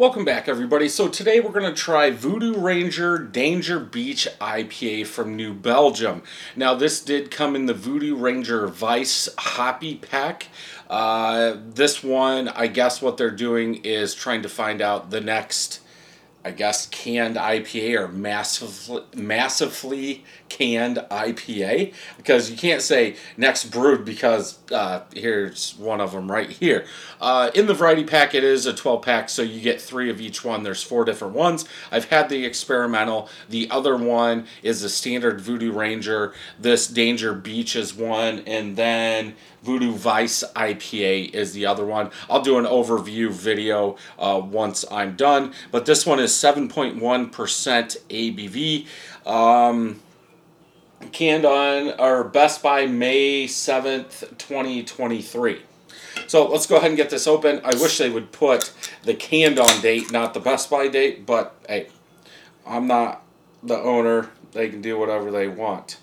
Welcome back, everybody. So today we're going to try Voodoo Ranger Danger Beach IPA from New Belgium. Now, this did come in the Voodoo Ranger Vice Hoppy Pack. This one, I guess what they're doing is trying to find out the next, I guess, canned IPA or massively canned IPA, because you can't say next brewed, because here's one of them right here. In the variety pack, it is a 12-pack, so you get 3 of each one. There's 4 different ones. I've had the experimental. The other one is the standard Voodoo Ranger. This Danger Beach is one, and then Voodoo Vice IPA is the other one. I'll do an overview video once I'm done, but this one is 7.1% ABV. Canned on our Best Buy May 7th, 2023. So let's go ahead and get this open. I wish they would put the canned on date, not the Best Buy date, but hey, I'm not the owner. They can do whatever they want.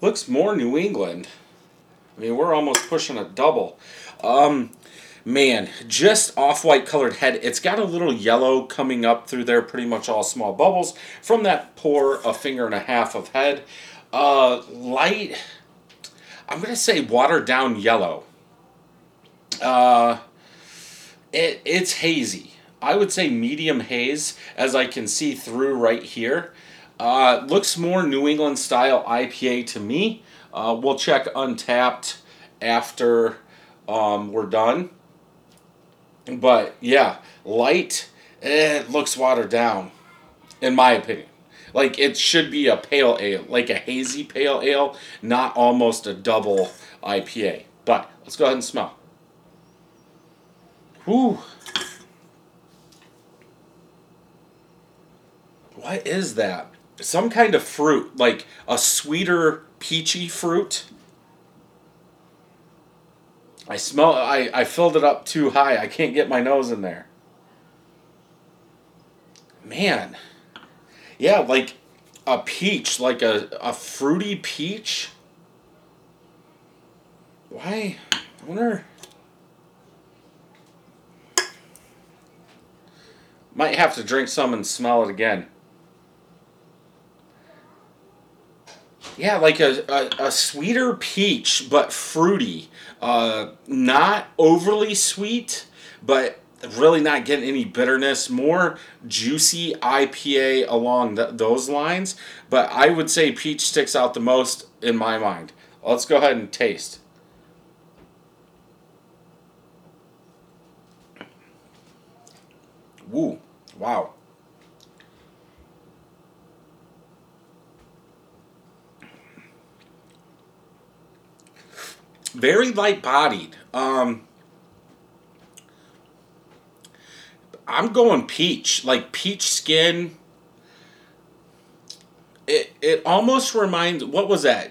Looks more New England. I mean, we're almost pushing a double. Man, just off-white colored head. It's got a little yellow coming up through there, pretty much all small bubbles. From that pour, a finger and a half of head. Light, I'm going to say watered down yellow. It's hazy. I would say medium haze, as I can see through right here. Looks more New England style IPA to me. We'll check Untappd after we're done. But yeah, light, it looks watered down, in my opinion. Like, it should be a pale ale, like a hazy pale ale, not almost a double IPA. But let's go ahead and smell. Whew. What is that? Some kind of fruit, like a sweeter peachy fruit. I smell, I filled it up too high. I can't get my nose in there. Man. Yeah, like a peach, like a fruity peach. Why? I wonder. Might have to drink some and smell it again. Yeah, like a sweeter peach, but fruity. Not overly sweet, but really not getting any bitterness. More juicy IPA along those lines. But I would say peach sticks out the most in my mind. Let's go ahead and taste. Woo, wow. Very light-bodied. I'm going peach, like peach skin. It almost reminds, what was that?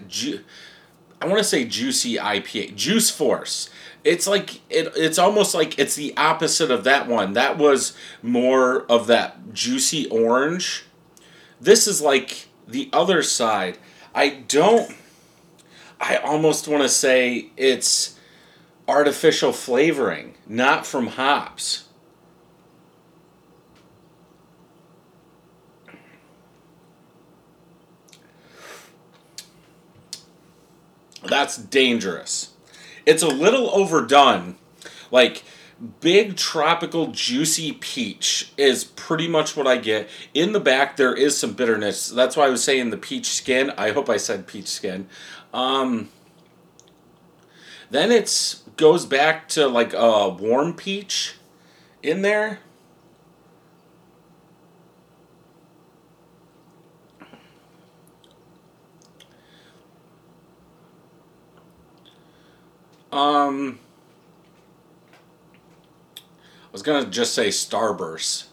I want to say juicy IPA, Juice Force. It's like it's almost like it's the opposite of that one. That was more of that juicy orange. This is like the other side. I almost want to say it's artificial flavoring, not from hops. That's dangerous. It's a little overdone. Like, big tropical juicy peach is pretty much what I get. In the back, there is some bitterness. That's why I was saying the peach skin. I hope I said peach skin. Then it goes back to like a warm peach in there. I was gonna just say Starburst,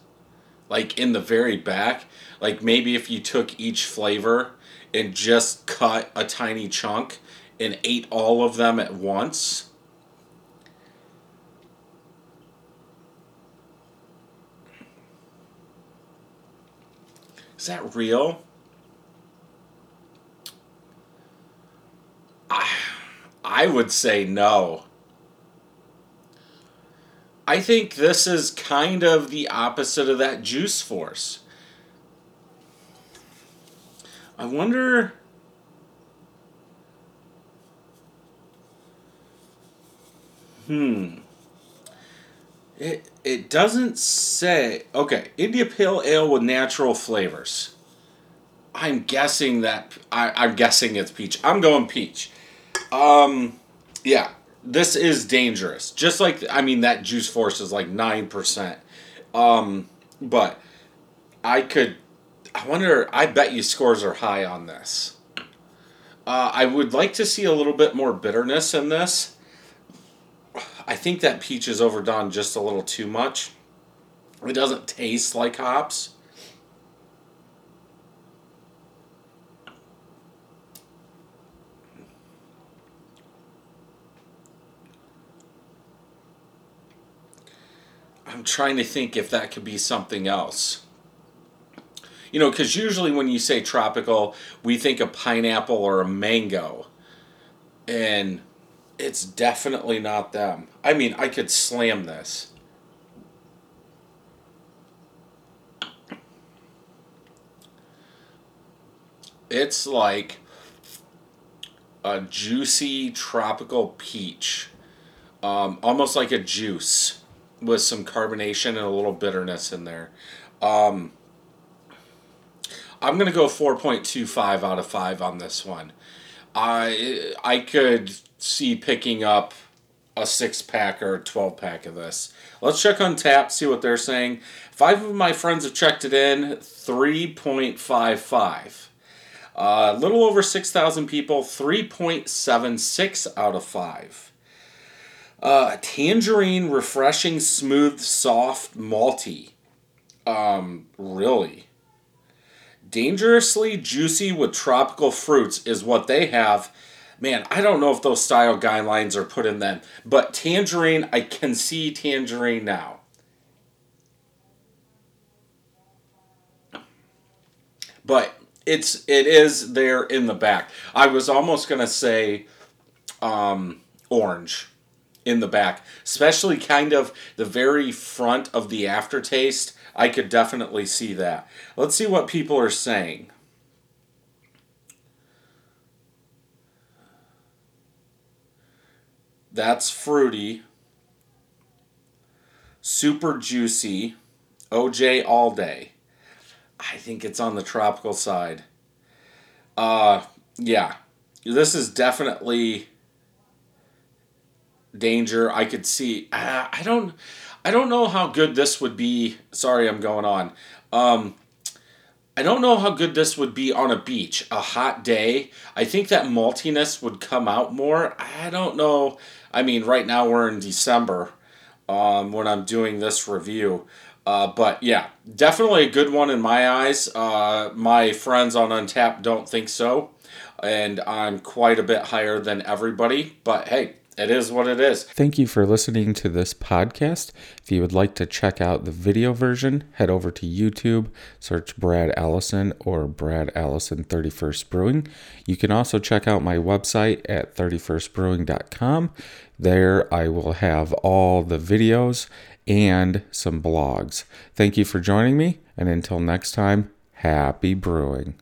like in the very back. Like maybe if you took each flavor and just cut a tiny chunk and ate all of them at once. Is that real? I would say no. I think this is kind of the opposite of that Juice Force. I wonder... It doesn't say... Okay, India Pale Ale with natural flavors. I'm guessing that... I'm guessing it's peach. I'm going peach. Yeah, this is dangerous. Just like... I mean, that Juice Force is like 9%. But I could... I wonder... I bet you scores are high on this. I would like to see a little bit more bitterness in this. I think that peach is overdone just a little too much. It doesn't taste like hops. I'm trying to think if that could be something else. You know, because usually when you say tropical, we think of pineapple or a mango. And it's definitely not them. I mean, I could slam this. It's like a juicy tropical peach. Almost like a juice with some carbonation and a little bitterness in there. I'm going to go 4.25 out of 5 on this one. I could see picking up a 6-pack or a 12-pack of this. Let's check Untappd, see what they're saying. 5 of my friends have checked it in, 3.55. A little over 6,000 people, 3.76 out of 5. Tangerine, refreshing, smooth, soft, malty. Really? Dangerously juicy with tropical fruits is what they have. Man, I don't know if those style guidelines are put in them, but tangerine, I can see tangerine now. But it is there in the back. I was almost going to say orange in the back, especially kind of the very front of the aftertaste. I could definitely see that. Let's see what people are saying. That's fruity. Super juicy. OJ all day. I think it's on the tropical side. Yeah. This is definitely danger. I could see. I don't know how good this would be. Sorry, I'm going on. I don't know how good this would be on a beach, a hot day. I think that maltiness would come out more. I don't know. I mean, right now we're in December when I'm doing this review. But yeah, definitely a good one in my eyes. My friends on Untappd don't think so. And I'm quite a bit higher than everybody. But hey. It is what it is. Thank you for listening to this podcast. If you would like to check out the video version, head over to YouTube, search Brad Allison or Brad Allison 31st Brewing. You can also check out my website at 31stbrewing.com. There I will have all the videos and some blogs. Thank you for joining me, and until next time, happy brewing.